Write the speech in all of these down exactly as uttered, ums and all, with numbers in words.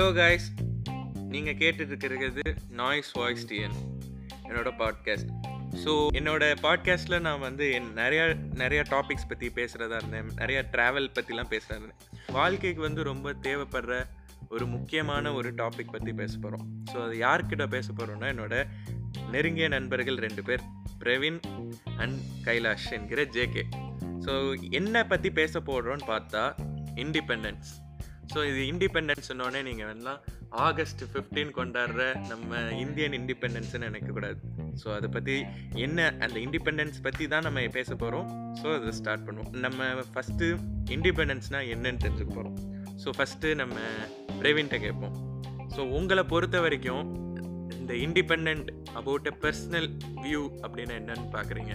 Hello guys, நீங்கள் கேட்டுட்ருக்கிறது noise voice TN என்னோடய பாட்காஸ்ட். ஸோ என்னோடய பாட்காஸ்ட்டில் நான் வந்து என் நிறையா நிறையா டாபிக்ஸ் பற்றி பேசுகிறதா இருந்தேன், நிறையா ட்ராவல் பற்றிலாம் பேசுகிறதா இருந்தேன். வாழ்க்கைக்கு வந்து ரொம்ப தேவைப்படுற ஒரு முக்கியமான ஒரு டாபிக் பற்றி பேச போகிறோம். ஸோ அது யார்கிட்ட பேச போகிறோன்னா, என்னோடய நெருங்கிய நண்பர்கள் ரெண்டு பேர், பிரவீன் அண்ட் கைலாஷ் என்கிற ஜேகே. ஸோ என்னை பற்றி பேச போடுறோன்னு பார்த்தா இண்டிபெண்டன்ஸ். ஸோ இது இண்டிபெண்டன்ஸ் சொன்னோடனே நீங்கள் வேணால் ஆகஸ்ட் ஃபிஃப்டீன் கொண்டாடுற நம்ம இந்தியன் இண்டிபெண்டன்ஸ்ன்னு நினைக்கக்கூடாது. ஸோ அதை பற்றி என்ன, அந்த இண்டிபெண்டன்ஸ் பற்றி தான் நம்ம பேச போகிறோம். ஸோ அதை ஸ்டார்ட் பண்ணுவோம். நம்ம ஃபஸ்ட்டு இண்டிபெண்டன்ஸ்னால் என்னன்னு தெரிஞ்சுக்க போகிறோம். ஸோ ஃபஸ்ட்டு நம்ம பிரவீன்கிட்ட கேட்போம். ஸோ உங்களை பொறுத்த வரைக்கும் இந்த independent about a personal view அப்படின்னா என்னன்னு பார்க்குறீங்க?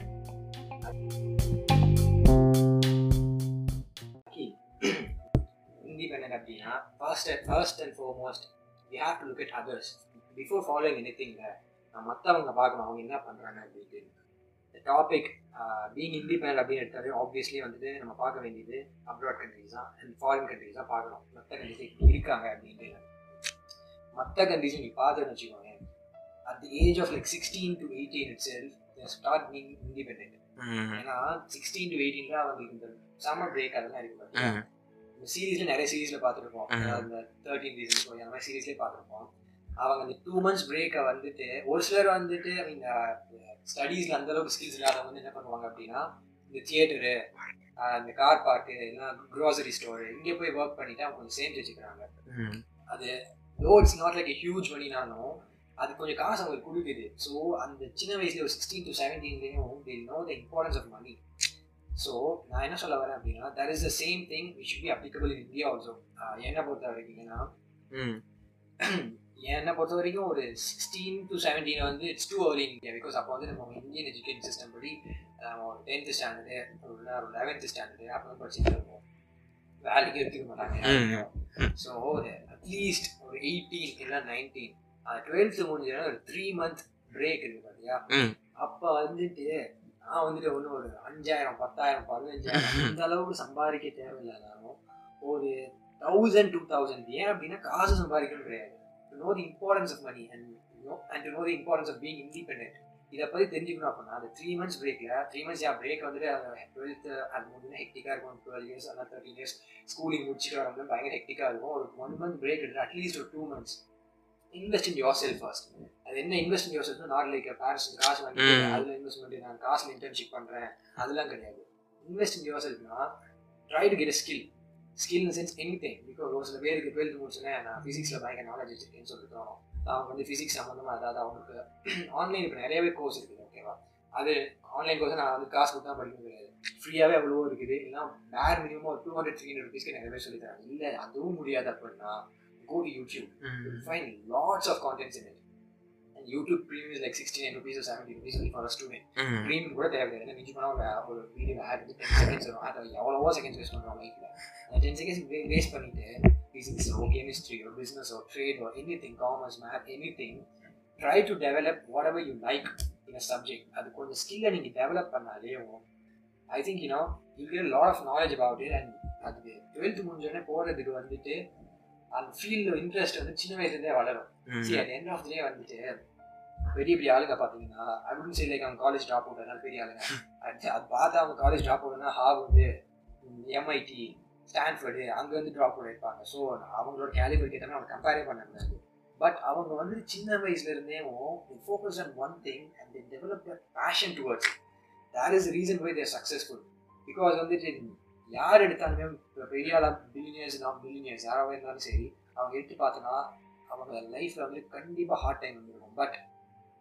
Independent அப்படின்னா first and first and foremost we have to look at others before following anything. நான் மற்றவங்க பார்க்கணும், அவங்க என்ன பண்ணுறாங்க அப்படின்ட்டு. இந்த டாபிக் பீங் இண்டிபெண்டன்ட் அப்படின்னு எடுத்தாவே ஆப்வியஸ்லி வந்துட்டு நம்ம பார்க்க வேண்டியது அப்ராட் கண்ட்ரிஸ் தான் அண்ட் ஃபாரின் கண்ட்ரிஸ் தான் பார்க்கணும். மற்ற கண்ட்ரிஸ் இப்படி இருக்காங்க அப்படின்ட்டு மற்ற கண்ட்ரிஸ் நீ பார்த்துன்னு வச்சுக்கோங்க. At the age of like sixteen to eighteen itself they start being independent. ஏன்னா சிக்ஸ்டீன் டு எயிட்டீன் தான் அவங்களுக்கு இந்த சம்மர் பிரேக் அதெல்லாம் இருக்கு. சீரீஸ்ல நிறைய சீரீஸ்ல பார்த்துருப்போம், அந்த தேர்ட்டின் ரீசன்ஸ் அந்த மாதிரி சீரீஸ்லேயே பார்த்துருப்போம். அவங்க அந்த டூ மந்த்ஸ் பிரேக்கை வந்துட்டு ஒரு சிலர் வந்துட்டு அவங்க ஸ்டடீஸ்ல அந்த அளவுக்கு ஸ்கில்ஸ் இல்லாதவங்க வந்து என்ன பண்ணுவாங்க அப்படின்னா, இந்த தியேட்டரு, இந்த கார் பார்க்கு, இல்லைன்னா க்ராசரி ஸ்டோரு, இங்கே போய் ஒர்க் பண்ணிட்டு அவங்க கொஞ்சம் சேர்ந்து வச்சுக்கிறாங்க. அது no it's not like huge மணினாலும் அது கொஞ்சம் காசு அவங்களுக்கு கொடுக்குது. ஸோ அந்த சின்ன வயசுல ஒரு சிக்ஸ்டீன் டு செவன்டீன்லேயும் they know the importance of money. So நான் என்ன சொல்ல வரேன் அப்படின்னா, that is the same thing which should be applicable in India also. என்னை பொறுத்த வரைக்கும் ஏன்னா என்னை பொறுத்த வரைக்கும் ஒரு சிக்ஸ்டீன் டு செவன்டீன் வந்து it's too early in India. Because அப்போ வந்து நம்ம இந்தியன் எஜுகேஷன் சிஸ்டம் படி ஒரு டென்த் ஸ்டாண்டர்டு, ஒரு லெவன்த் ஸ்டாண்டர்டு அப்போ படிச்சுட்டு இருப்போம், வேலைக்கு எடுத்துக்க மாட்டாங்க. ஸோ ஒரு அட்லீஸ்ட் ஒரு எயிட்டீன் இல்லைன்னா நைன்டீன், அது டுவெல்த்து முடிஞ்சதுனா ஒரு த்ரீ மந்த் பிரேக் இருக்கு பார்த்தியா. அப்போ வந்துட்டு நான் வந்துட்டு ஒன்று ஒரு அஞ்சாயிரம் பத்தாயிரம் பதினஞ்சாயிரம் இந்த அளவுக்கு சம்பாதிக்க தேவையில்லாதாலும் ஒரு தௌசண்ட் டூ தௌசண்ட் ஏன் அப்படின்னா காசு சம்பாதிக்கணும் கிடையாது. To know the importance of money and and to know the importance of being independent. இதை பற்றி தெரிஞ்சுக்கணும் அப்படின்னா அந்த த்ரீ மந்த்ஸ் பிரேக்கில் த்ரீ மந்த்ஸ் ஏன் பிரேக் வந்துட்டு அது டுவெல்த்து அது முடிஞ்சுன்னா ஹெக்டிக்காக இருக்கும். டுவெல் இயர்ஸ் அதான் தேர்ட்டின் இயர்ஸ் ஸ்கூலிங் முடிச்சுட்டு வரும்போது பயங்கர ஹெக்டிக்காக இருக்கும். ஒரு ஒன் மந்த் பிரேக் எடுத்து அட்லீஸ்ட் ஒரு two months invest in yourself first. அது என்ன இன்வெஸ்ட் இன் யோர் செல்ஃப்னா, நாட் லைக் பேரண்ட்ஸ் காசு வாங்கி அதில் இன்வெஸ்ட் பண்ணி நான் காசில் இன்டர்ன்ஷிப் பண்ணுறேன் அதெல்லாம் கிடையாது. இன்வெஸ்ட் இன் யோர் செல்ஃப்னா try to get a skill skill sense anything. Because ஒரு சில பேருக்கு டுவெல்த் முடிச்சுன்னா நான் ஃபிசிக்ஸில் பயங்கர நாலேஜ் வச்சுருக்கேன்னு சொல்லிட்டு வரோம். அவங்க வந்து ஃபிசிக்ஸ் சம்மந்தமாக அதாவது அவங்களுக்கு ஆன்லைன் இப்போ நிறையவே கோர்ஸ் இருக்குது ஓகேவா. அது ஆன்லைன் கோர்ஸ் நான் வந்து காசு கொடுத்தா படிக்க முடியாது, ஃப்ரீயாகவே அவ்வளோ இருக்குது. இல்லைனா வேறு மினிமம் ஒரு டூ ஹண்ட்ரட் த்ரீ ஹண்ட்ரட் ருபீஸ்க்கு நிறைய பேர் சொல்லித்தராங்க. இல்லை அதுவும் முடியாது அப்படின்னா go to YouTube. Mm. You'll find lots of contents in it. And YouTube Premium is like sixty-nine rupees or seventy rupees only for a student. Premium கூட தேவையில்லை. ஏன்னா மிஞ்சி போனால் ஒரு வீடியோ ஆட் ten seconds வரும். அதை எவ்வளவோ செகண்ட்ஸ் வேஸ்ட் பண்ணுறோம் லைஃப்பில். அந்த டென் செகண்ட்ஸ் வேஸ்ட் பண்ணிட்டு பிசிக்ஸோ, கெமிஸ்ட்ரியோ, பிஸ்னஸோ, ட்ரேடோ, anything, commerce, math, anything try to develop whatever you like in a subject. அது கொஞ்சம் ஸ்கில்லை நீங்கள் டெவலப் பண்ணாலே I think you know you get lot of knowledge about it. And அதுக்கு டுவெல்த் முடிஞ்சோடனே போகிறதுக்கு வந்துட்டு அந்த ஃபீல்டில் இன்ட்ரெஸ்ட் வந்து சின்ன வயசுலேருந்தே வளரும். சரி, அது எண்ட் ஆஃப் டே வந்துட்டு பெரிய பெரிய ஆளுங்க பார்த்தீங்கன்னா அப்படின்னு சொல்லி அவங்க காலேஜ் ட்ராப் அவுட் ஆனால் பெரிய ஆளுங்க அது அது பார்த்தா அவங்க காலேஜ் ட்ராப் அவுட்னா ஹார்வர்டு, எம்ஐடி, ஸ்டான்ஃபர்டு அங்கே வந்து ட்ராப் அவுட் ஆகிருப்பாங்க. ஸோ அவங்களோட கேலிபருக்கு ஏற்ற மாதிரி அவங்க கம்பேரே பண்ண முடியாது. பட் அவங்க வந்து சின்ன வயசுலேருந்தேவும் focus on one thing and they develop a passion towards. That is reason why they're successful. Because வந்துட்டு யார் எடுத்தாலுமே பெரிய ஆளாக பில்லியனர்ஸ் நான் பில்லியனர்ஸ் யாராவது இருந்தாலும் சரி அவங்க எடுத்து பார்த்தோன்னா அவங்க லைஃப்பில் வந்து கண்டிப்பாக ஹார்ட் டைம் வந்துருக்கும். பட்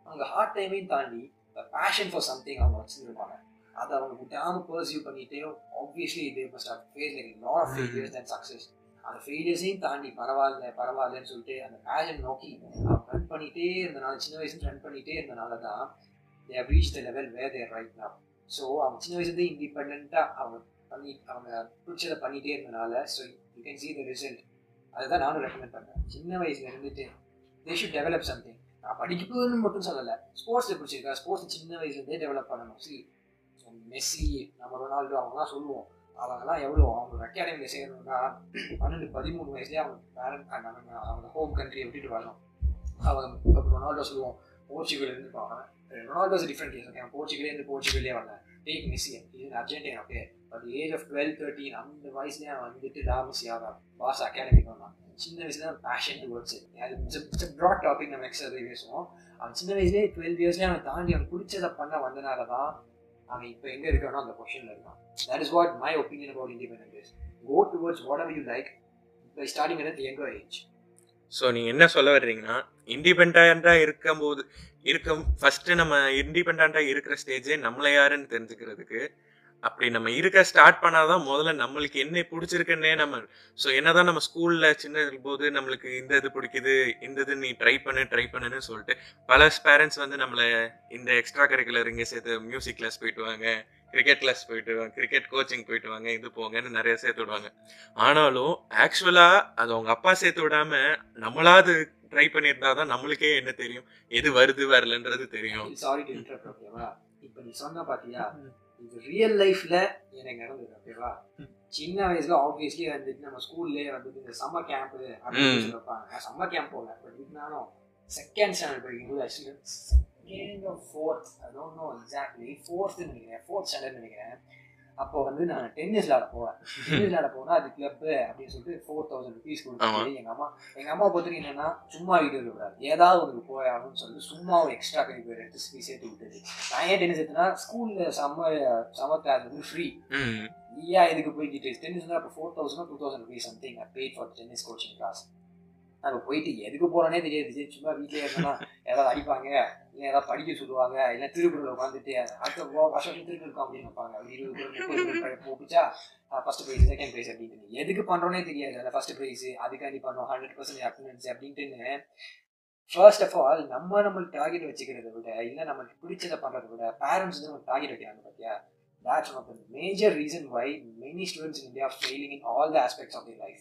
அவங்க ஹார்ட் டைமையும் தாண்டி பேஷன் ஃபார் சம்திங் அவங்க வச்சுருப்பாங்க. அதை அவங்க விடாமல் பர்சியூ பண்ணிகிட்டே ஆப்வியஸ்லி இதே ஃபெயிலியர்ஸ் அண்ட் சக்ஸஸ். அந்த ஃபெயிலியர்ஸையும் தாண்டி பரவாயில்ல பரவாயில்லன்னு சொல்லிட்டு அந்த பேஷன் நோக்கி அவங்க ரன் பண்ணிகிட்டே இருந்தனால சின்ன வயசுல ரன் பண்ணிகிட்டே இருந்தனால தான் they have reached the level where they are right now. So அவங்க சின்ன வயசுலேருந்து இண்டிபெண்ட்டாக அவங்க பண்ணி அவங்க பிடிச்சதை பண்ணிகிட்டே இருந்தனால so you can see the result. அதுதான் நானும் ரெக்கமெண்ட் பண்ணுறேன். சின்ன வயசில் இருந்துட்டு தே ஷுட் டெவலப் சம்திங். நான் படிக்கணும்னு மட்டும் சொல்லலை, ஸ்போர்ட்ஸில் பிடிச்சிருக்கா ஸ்போர்ட்ஸ் சின்ன வயசுலேருந்தே டெவலப் பண்ணணும். சி ஸோ மெஸ்ஸி, நம்ம ரொனால்டோ அவங்கலாம் சொல்லுவோம் அவங்கெல்லாம் எவ்வளோ அவங்களோட அகாடமியில் சேர்க்கணும்னா பன்னெண்டு பதிமூணு வயசுலேயே அவங்க பேரண்ட் அவங்க அவங்க ஹோம் கண்ட்ரி எப்படிட்டு வரணும். அவங்க இப்போ ரொனால்டோ சொல்லுவோம் போர்ச்சுகல் இருந்து போவாங்க, ரொனால்டோஸ் டிஃப்ரெண்ட் இயர் என் போர்ச்சுகலே இருந்து போர்ச்சுகல்லே வரல டேக் மெஸ்ஸி இது Argentina okay but age of twelve thirteen அந்த வயசுலேயே அவன் வந்துட்டு லா மசியா பாஸ் அகாடமிக்கு வந்தான். சின்ன வயசுல தான் பேஷன் டுவர்ட்ஸ் அது இட்ஸ் ப்ராட் டாபிக் நம்ம எக்ஸாக்ட்லி பேசுவோம். அவன் சின்ன வயசுலேயே டுவெல் இயர்ஸ்லேயே அவன் தாண்டி அவன் பிடிச்சதை பண்ண வந்தனால தான் அவன் இப்போ எங்கே இருக்கானோ அந்த பொசிஷனில் இருக்கான். That is what my opinion about independent is go towards whatever you like by starting at the younger age. So நீங்கள் என்ன சொல்ல வர்றீங்கன்னா இண்டிபெண்டாக இருக்கும்போது இருக்க ஃபஸ்ட்டு நம்ம இண்டிபெண்டாக இருக்கிற ஸ்டேஜே நம்மளை யாருன்னு தெரிஞ்சுக்கிறதுக்கு அப்படி நம்ம இருக்க ஸ்டார்ட் பண்ணாதான் முதல்ல நம்மளுக்கு என்ன பிடிச்சிருக்குன்னே நம்ம ஸோ என்னதான் நம்ம ஸ்கூலில் சின்ன போது நம்மளுக்கு இந்த இது பிடிக்குது இந்த இது நீ ட்ரை பண்ணு ட்ரை பண்ணுன்னு சொல்லிட்டு பல பேரண்ட்ஸ் வந்து நம்மளை இந்த எக்ஸ்ட்ரா கரிக்குலர் இங்கே சேர்த்து மியூசிக் கிளாஸ் போயிட்டு வாங்க, கிரிக்கெட் கிளாஸ் போயிட்டு வாங்க, கிரிக்கெட் கோச்சிங் போயிட்டு வாங்க, இது போங்கன்னு நிறைய சேர்த்து விடுவாங்க. ஆனாலும் ஆக்சுவலாக அது அவங்க அப்பா சேர்த்து விடாமல் நம்மளாவது ட்ரை பண்ணியிருந்தா தான் நம்மளுக்கே என்ன தெரியும், எது வருது வரலன்றது தெரியும். இப்போ நீ சொன்னா பார்த்தியா இது ரியல் லைஃப்ல எனக்கு நடந்தது ஓகேவா. சின்ன வயசுல ஆப்வியஸ்லி வந்துட்டு நம்ம ஸ்கூல்லேயே வந்துட்டு இந்த சம்மர் கேம்ப் அப்படின்னு சொல்லி வைப்பாங்க. சம்மர் கேம்ப் போகல பட் இருந்தாலும் செகண்ட் ஸ்டாண்டர்ட் படிக்கும்போது actually fourth I don't know exactly fourth நினைக்கிறேன் ஃபோர்த் ஸ்டாண்டர்ட் நினைக்கிறேன். அப்போ வந்து நான் டென்னிஸ் விளாட போவேன். டென்னிஸ் விளாட போனால் அது கிளப்பு அப்படின்னு சொல்லிட்டு ஃபோர் தௌசண்ட் ருபீஸ் கொடுத்து எங்கள் அம்மா எங்கள் அம்மா பொறுத்தவரைக்கும் என்னென்னா சும்மா வீடியோவில் விடாது ஏதாவது ஒரு போய் ஆகணும்னு சொல்லிட்டு சும்மா ஒரு எக்ஸ்ட்ரா கரிக்குலர் எடுத்து சேர்த்து விட்டுது. நான் ஏன் டென்னிஸ் எடுத்துன்னா ஸ்கூலில் சம்மர் சம்மர் கிளாஸ் வந்து ஃப்ரீ ஈயா இதுக்கு போய்கிட்டு டென்னிஸ் வந்து அப்போ four thousand two thousand rupees something I paid for tennis coaching class. நாங்கள் போயிட்டு எதுக்கு போகிறோன்னே தெரியாது. சும்மா வீட்டிலே இருந்தோன்னா ஏதாவது அடிப்பாங்க, இல்லை ஏதாவது படிக்க சொல்லுவாங்க, இல்லை திருக்குறள் உட்காந்துட்டு அடுத்த வருஷம் திருக்குறள் இருக்கும் அப்படின்னு வைப்பாங்க. அப்படி இருபது போச்சா ஃபர்ஸ்ட் ப்ரைஸ் செகண்ட் ப்ரைஸ் அப்படின்ட்டு எதுக்கு பண்ணுறோன்னே தெரியாது. அதில் ஃபர்ஸ்ட் ப்ரைஸு அதுக்காண்டி பண்ணுவோம் ஹண்ட்ரட் பர்சன்ட் அட்டண்டன்ஸ் அப்படின்ட்டுன்னு ஃபர்ஸ்ட் ஆஃப் ஆல் நம்ம நம்மளுக்கு டார்கெட் வச்சுக்கிறத விட இல்லை நம்மளுக்கு பிடிச்சதை பண்ணுறத விட பேரண்ட்ஸ் வந்து நம்ம டார்கெட் வைக்கிறாங்க பார்த்தியா. That's one of the major reason why many students in India are failing in all the aspects of their life.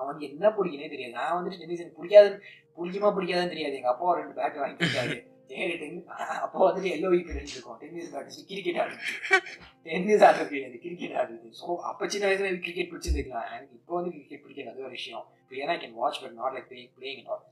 அவனுக்கு என்ன பிடிக்குன்னே தெரியாது. நான் வந்துட்டு டென்னிஸ் பிடிக்காது பிடிக்குமா பிடிக்காதுன்னு தெரியாது. எங்கள் அப்பா ரெண்டு பேட் வாங்கி கொடுத்தாரு. அப்போ வந்துட்டு எல்லோ வீக் இருக்கும் டென்னிஸ் ஆடுச்சு கிரிக்கெட் ஆடுச்சு டென்னிஸ் ஆடுறது கிடையாது கிரிக்கெட் ஆடுது. ஸோ அப்போ சின்ன வயசுல எனக்கு கிரிக்கெட் பிடிச்சிருக்கலாம். எனக்கு இப்போ வந்து கிரிக்கெட் பிடிக்காது அது ஒரு விஷயம். இப்போ ஏன்னா I can watch but not like playing it all.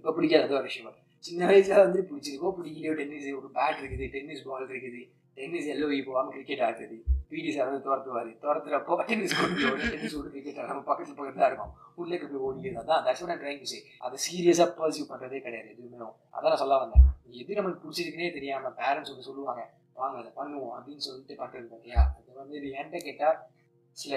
இப்போ பிடிக்காது அது ஒரு விஷயம். சின்ன வயசுல வந்துட்டு பிடிச்சிருக்கோ பிடிக்கலையோ டென்னிஸ் ஒரு பேட் இருக்குது டென்னிஸ் பால் இருக்குது டென்னிஸ் எல்லோ போகாமல் கிரிக்கெட் ஆடுறது பிடி சார் வந்து துரத்துவார். துரத்துறப்போ டென்னிஸ் கொண்டு டென்னிஸ் விட்டு கிரிக்கெட் ஆட பக்கத்து பக்கத்து தான் இருக்கும் உள்ளேக்கு போய் ஓடிக்கிறது தான். That's what I trying to say. அதை சீரியஸாக பர்சியூ பண்ணுறதே கிடையாது எதுவுமே. அதான் நான் சொல்ல வந்தேன் எது நம்மளுக்கு பிடிச்சிருக்குன்னே தெரியாமல் பேரண்ட்ஸ் வந்து சொல்லுவாங்க வாங்க அதை பண்ணுவோம் அப்படின்னு சொல்லிட்டு பண்ணுறது பார்த்தியா. அது வந்து இது என்கிட்ட கேட்டால் சில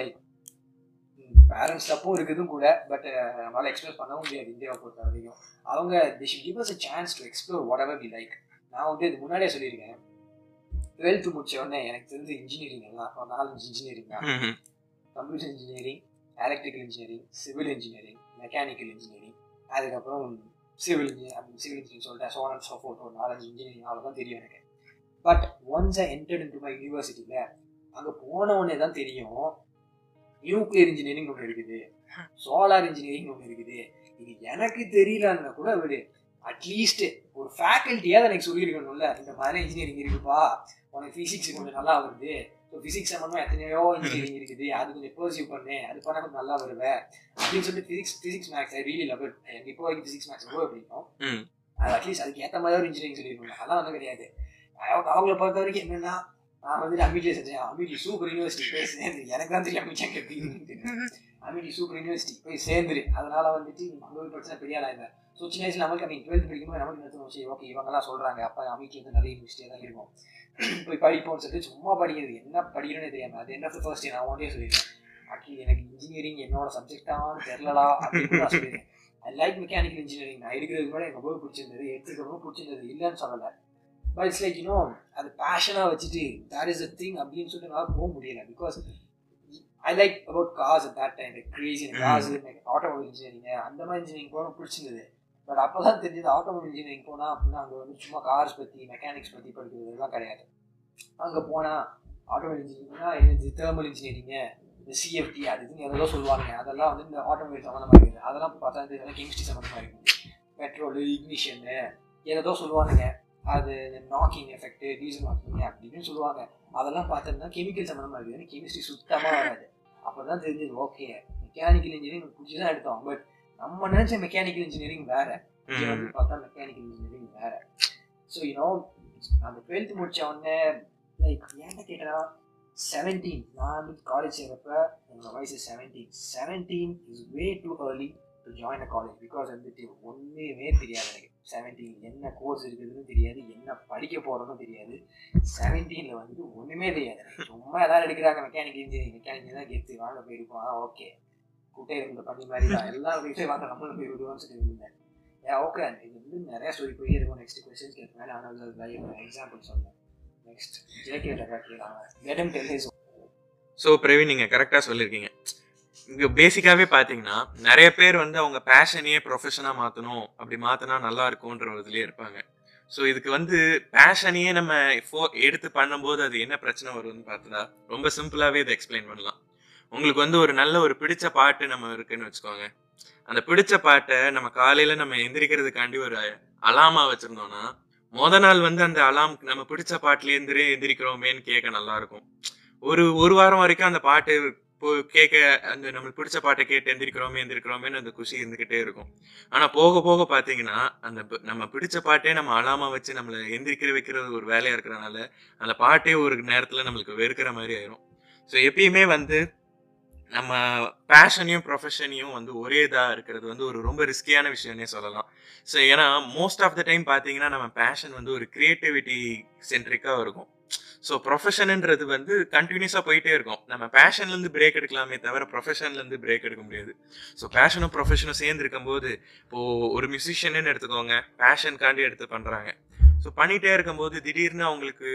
பேரண்ட்ஸ் தப்பும் இருக்குதும் கூட பட் நம்மளால் எக்ஸ்பிரஸ் பண்ணவும் முடியாது. இந்தியாவை பொறுத்த வரைக்கும் அவங்க they should give us a chance to explore whatever we like. நான் வந்து இது முன்னாடியே சொல்லியிருக்கேன் டுவெல்த்து முடிச்ச உடனே எனக்கு தெரிஞ்சு இன்ஜினியரிங் எல்லாம் ஒரு நாலஞ்சு இன்ஜினியரிங் தான் computer engineering electrical engineering civil engineering mechanical engineering அதுக்கப்புறம் சிவில் இன்ஜினியர் சிவில் இன்ஜினியரிங் சொல்லிட்டேன் சோ ஆன் சோ ஃபோர்த் ஒரு நாலஞ்சு இன்ஜினியரிங் அவ்வளோதான் தெரியும் எனக்கு. But once I entered into my யூனிவர்சிட்டியில் அங்கே போனவொடனே தான் தெரியும் நியூக்ளியர் இன்ஜினியரிங் ஒன்று இருக்குது சோலார் இன்ஜினியரிங் ஒன்று இருக்குது. இது எனக்கு தெரியலன்னா கூட விடு அட்லீஸ்ட் ஒரு ஃபேக்கல்ட்டியாக எனக்கு சொல்லியிருக்கணும்ல இந்த மாதிரி இன்ஜினியரிங் இருக்குப்பா உனக்கு ஃபிசிக்ஸ் கொஞ்சம் நல்லா வருது ஸோ ஃபிசிக்ஸ் சம்மந்தமாக எத்தனையோ இன்ஜினியரிங் இருக்குது அது கொஞ்சம் பர்சிவ் பண்ணு அது பண்ணால் கொஞ்சம் நல்லா வருவேன் அப்படின்னு சொல்லிட்டு physics physics maths I really love it. எனக்கு இப்போ வரைக்கும் ஃபிசிக்ஸ் மேக்ஸ் ரொம்ப பிடிக்கும். அது அட்லீஸ்ட் அதுக்கு ஏற்ற மாதிரி ஒரு இன்ஜினியரிங் சொல்லியிருக்கணும். அதெல்லாம் ஒன்றும் கிடையாது. அவங்கள பொறுத்த வரைக்கும் என்னென்னா நான் வந்துட்டு அமிட்டிலே செஞ்சேன் அமிட்டி சூப்பர் யூனிவர்சிட்டி போய் சேர்ந்து எனக்கு தான் தெரியும் அமிச்சா கேட்டு அமிட்டி சூப்பர் யூனிவர்சிட்டி போய் சேர்ந்துரு அதனால வந்துட்டு ஐம்பது பர்சன்ட் பெரிய ஆளாக இருந்தேன். ஸோ சின்ன வயசில் நமக்கு அன்றைக்கி டுவெல்த் படிக்கும்போது நமக்கு நிறுத்தணும் சரி ஓகே இவங்கெல்லாம் சொல்கிறாங்க அப்போ அமிட்டி வந்து நிறைய யூனிவர்சிட்டியாக தான் இருக்கும் போய் படிப்போம்னு சொல்லிட்டு சும்மா படிக்கிறது என்ன படிக்கணும்னே தெரியாமல் அது என்ன ஃபர்ஸ்ட் இயர் நான் ஒன்றே சொல்லியிருக்கேன் ஆக்கி எனக்கு இன்ஜினியரிங் என்னோட சப்ஜெக்டானு தெரிலடா அப்படின்னு நான் சொல்லியிருக்கேன். ஐ லைக் மெக்கானிக்கல் இன்ஜினியரிங் நான் இருக்கிறதுக்கு கூட எனக்கு ரொம்ப பிடிச்சிருந்தது எடுத்துக்கிறப்போ பிடிச்சிருந்தது இல்லைன்னு சொல்லலை. பட் இட்ஸ் லைக் யூனோ அது பேஷனாக வச்சுட்டு தேட் இஸ் அ திங் அப்படின்னு சொல்லிட்டு என்னால் போக முடியலை. Because I like about cars at that time எனக்கு கிரேசி காசு எனக்கு ஆட்டோமொபைல் இன்ஜினியரிங் அந்த மாதிரி இன்ஜினியரிங் போக பிடிச்சிருந்தது. பட் அப்போ தான் தெரிஞ்சது ஆட்டோமொபைல் இன்ஜினியரிங் போனால் அப்படின்னா அங்கே வந்து சும்மா கார்ஸ் பற்றி மெக்கானிக்ஸ் பற்றி படிக்கிறதுலாம் கிடையாது. அங்கே போனால் ஆட்டோமொபைல் இன்ஜினியரிங்னா இது தேர்மல் இன்ஜினியரிங்கு இந்த சிஎஃப்டி அது இதுன்னு எதோ சொல்லுவாங்க. அதெல்லாம் வந்து இந்த ஆட்டோமொபைல் சம்மந்தமாக இருக்குது. அதெல்லாம் பார்த்தா இதெல்லாம் கெமிஸ்ட்ரி சம்மந்தமாக இருக்குது பெட்ரோலு இக்னிஷனு ஏதோ சொல்லுவானுங்க. அது நாக்கிங் எஃபெக்ட்டு, டீசல் நாக்கிங் அப்படின்னு சொல்லுவாங்க. அதெல்லாம் பார்த்தோம்னா கெமிக்கல் சம்மந்தமாக இருக்குது, ஏன்னா கெமிஸ்ட்ரி சுத்தமாக வராது. அப்போ தான் தெரிஞ்சது ஓகே மெக்கானிக்கல் இன்ஜினியரிங் பிடிச்சி தான் எடுத்தோம். பட் நம்ம நினச்ச மெக்கானிக்கல் இன்ஜினியரிங் வேறு வந்து பார்த்தா மெக்கானிக்கல் இன்ஜினியரிங் வேறு. ஸோ யூனோ அந்த டுவெல்த் முடித்த உடனே லைக் ஏன்னா கேட்டா செவன்டீன், நான் வந்து காலேஜ் சேர்றப்ப என்னோடய வயசு செவன்டீன். Seventeen is way too early to join a college because வந்துட்டு ஒன்றுமே தெரியாது எனக்கு. செவன்டீன் என்ன கோர்ஸ் இருக்குதுன்னு தெரியாது, என்ன படிக்க போகிறதுன்னு தெரியாது. செவன்டீனில் வந்து ஒன்றுமே தெரியாது, சும்மா எதாவது எடுக்கிறாங்க மெக்கானிக்கல் இன்ஜினியரிங், மெக்கானிக்கல் தான் கெத்து வாங்க போயிருக்கோம். அதான் ஓகே கூட்டம் இருக்கிற பண்ணி மாதிரி தான் எல்லாம் வீட்டையும் வாங்க நம்மளும் போய் விடுவோம்னு சொல்லி இருந்தேன். ஏன் ஓகே இது வந்து நிறையா சொல்லி போய் இருக்கும். நெக்ஸ்ட் கொஸ்டின்ஸ் கேட்கறதுனால ஆனால் எக்ஸாம்பிள் சொன்னேன். ஸோ பிரவீன் நீங்கள் கரெக்டாக சொல்லியிருக்கீங்க. இங்கே பேசிக்காகவே பார்த்தீங்கன்னா நிறைய பேர் வந்து அவங்க பேஷனையே ப்ரொஃபஷனாக மாற்றணும், அப்படி மாற்றினா நல்லா இருக்கும்ன்ற ஒரு இதுலேயே இருப்பாங்க. ஸோ இதுக்கு வந்து பேஷனையே நம்ம ஃபோ எடுத்து பண்ணும்போது அது என்ன பிரச்சனை வருதுன்னு பார்த்தா ரொம்ப சிம்பிளாகவே இதை எக்ஸ்பிளைன் பண்ணலாம். உங்களுக்கு வந்து ஒரு நல்ல ஒரு பிடிச்ச பாட்டு நம்ம இருக்குன்னு வச்சுக்கோங்க. அந்த பிடிச்ச பாட்டை நம்ம காலையில் நம்ம எந்திரிக்கிறதுக்காண்டி ஒரு அலாமாக வச்சுருந்தோன்னா முத நாள் வந்து அந்த அலாம் நம்ம பிடிச்ச பாட்டுல எந்திரி எந்திரிக்கிறோமேன்னு கேட்க நல்லா இருக்கும். ஒரு ஒரு வாரம் வரைக்கும் அந்த பாட்டு கேட்க அந்த நம்மளுக்கு பிடிச்ச பாட்டை கேட்டு எந்திரிக்கிறோமே எந்திரிக்கிறோமேன்னு அந்த குஷி இருந்துகிட்டே இருக்கும். ஆனா போக போக பாத்தீங்கன்னா அந்த நம்ம பிடிச்ச பாட்டே நம்ம அலாமா வச்சு நம்மளை எந்திரிக்கிற வைக்கிறது ஒரு வேலையா இருக்கிறனால அந்த பாட்டே ஒரு நேரத்துல நம்மளுக்கு வெறுக்கிற மாதிரி ஆயிரும். ஸோ எப்பயுமே வந்து நம்ம பேஷனையும் ப்ரொஃபஷனையும் வந்து ஒரே இதாக இருக்கிறது வந்து ஒரு ரொம்ப ரிஸ்கியான விஷயம்னே சொல்லலாம். ஸோ ஏன்னா மோஸ்ட் ஆஃப் த டைம் பார்த்தீங்கன்னா நம்ம பேஷன் வந்து ஒரு க்ரியேட்டிவிட்டி சென்ட்ரிக்காக இருக்கும். ஸோ ப்ரொஃபஷனுன்றது வந்து கண்டினியூஸாக போயிட்டே இருக்கும். நம்ம பேஷன்லேருந்து பிரேக் எடுக்கலாமே தவிர ப்ரொஃபஷன்லேருந்து பிரேக் எடுக்க முடியாது. ஸோ பேஷனும் ப்ரொஃபஷனும் சேர்ந்து இருக்கும்போது இப்போது ஒரு மியூசிஷியன்னு எடுத்துக்கோங்க, பேஷனுக்காண்டி எடுத்து பண்ணுறாங்க. ஸோ பண்ணிகிட்டே இருக்கும்போது திடீர்னு அவங்களுக்கு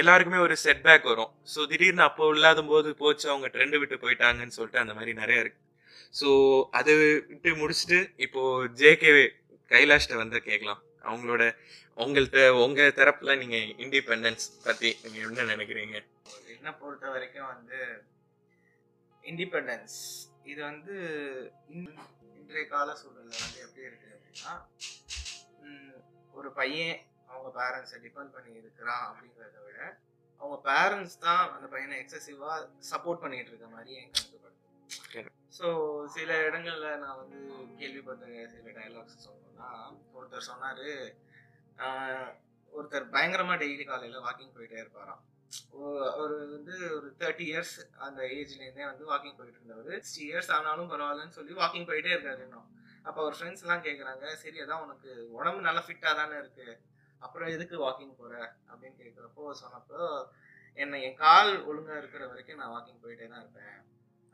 எல்லாருக்குமே ஒரு செட்பேக் வரும். ஸோ திடீர்னு அப்போ இல்லாத போது போச்சு அவங்க ட்ரெண்டு விட்டு போயிட்டாங்கன்னு சொல்லிட்டு அந்த மாதிரி நிறையா இருக்கு. ஸோ அது விட்டு முடிச்சுட்டு இப்போது ஜேகே கைலாஷ்ட வந்து கேட்கலாம், அவங்களோட உங்கள்கிட்ட உங்கள் தரப்பில் நீங்கள் இண்டிபெண்டன்ஸ் பற்றி நீங்கள் என்ன நினைக்கிறீங்க? என்ன பொறுத்த வரைக்கும் வந்து இண்டிபெண்டன்ஸ் இது வந்து இன்றைய கால சூழலில் வந்து எப்படி இருக்குது அப்படின்னா ஒரு பையன் அவங்க பேரண்ட்ஸை டிபெண்ட் பண்ணி இருக்கிறான் அப்படிங்கிறத விட அவங்க பேரண்ட்ஸ் தான் அந்த பையனை எக்ஸசிவாக சப்போர்ட் பண்ணிகிட்டு இருக்க மாதிரி என் கணக்குப்படுது. ஸோ சில இடங்களில் நான் வந்து கேள்விப்பட்ட சில டைலாக்ஸ் சொல்லணும்னா ஒருத்தர் சொன்னார், ஒருத்தர் பயங்கரமாக டெய்லி காலையில் வாக்கிங் போயிட்டே இருப்பாராம். ஒரு வந்து ஒரு தேர்ட்டி இயர்ஸ் அந்த ஏஜ்லேருந்தே வந்து வாக்கிங் போயிட்டு இருந்தவர் சிக்ஸ்டி இயர்ஸ் ஆனாலும் பரவாயில்லன்னு சொல்லி வாக்கிங் போயிட்டே இருக்காரு இன்னும். அப்போ அவர் ஃப்ரெண்ட்ஸ்லாம் கேட்குறாங்க, சரி அதான் உனக்கு உடம்பு நல்லா ஃபிட்டாக தானே இருக்குது அப்புறம் எதுக்கு வாக்கிங் போகிற அப்படின்னு கேட்குறப்போ சொன்னப்போ என்னை என் கால் ஒழுங்காக இருக்கிற வரைக்கும் நான் வாக்கிங் போயிட்டே தான் இருப்பேன்,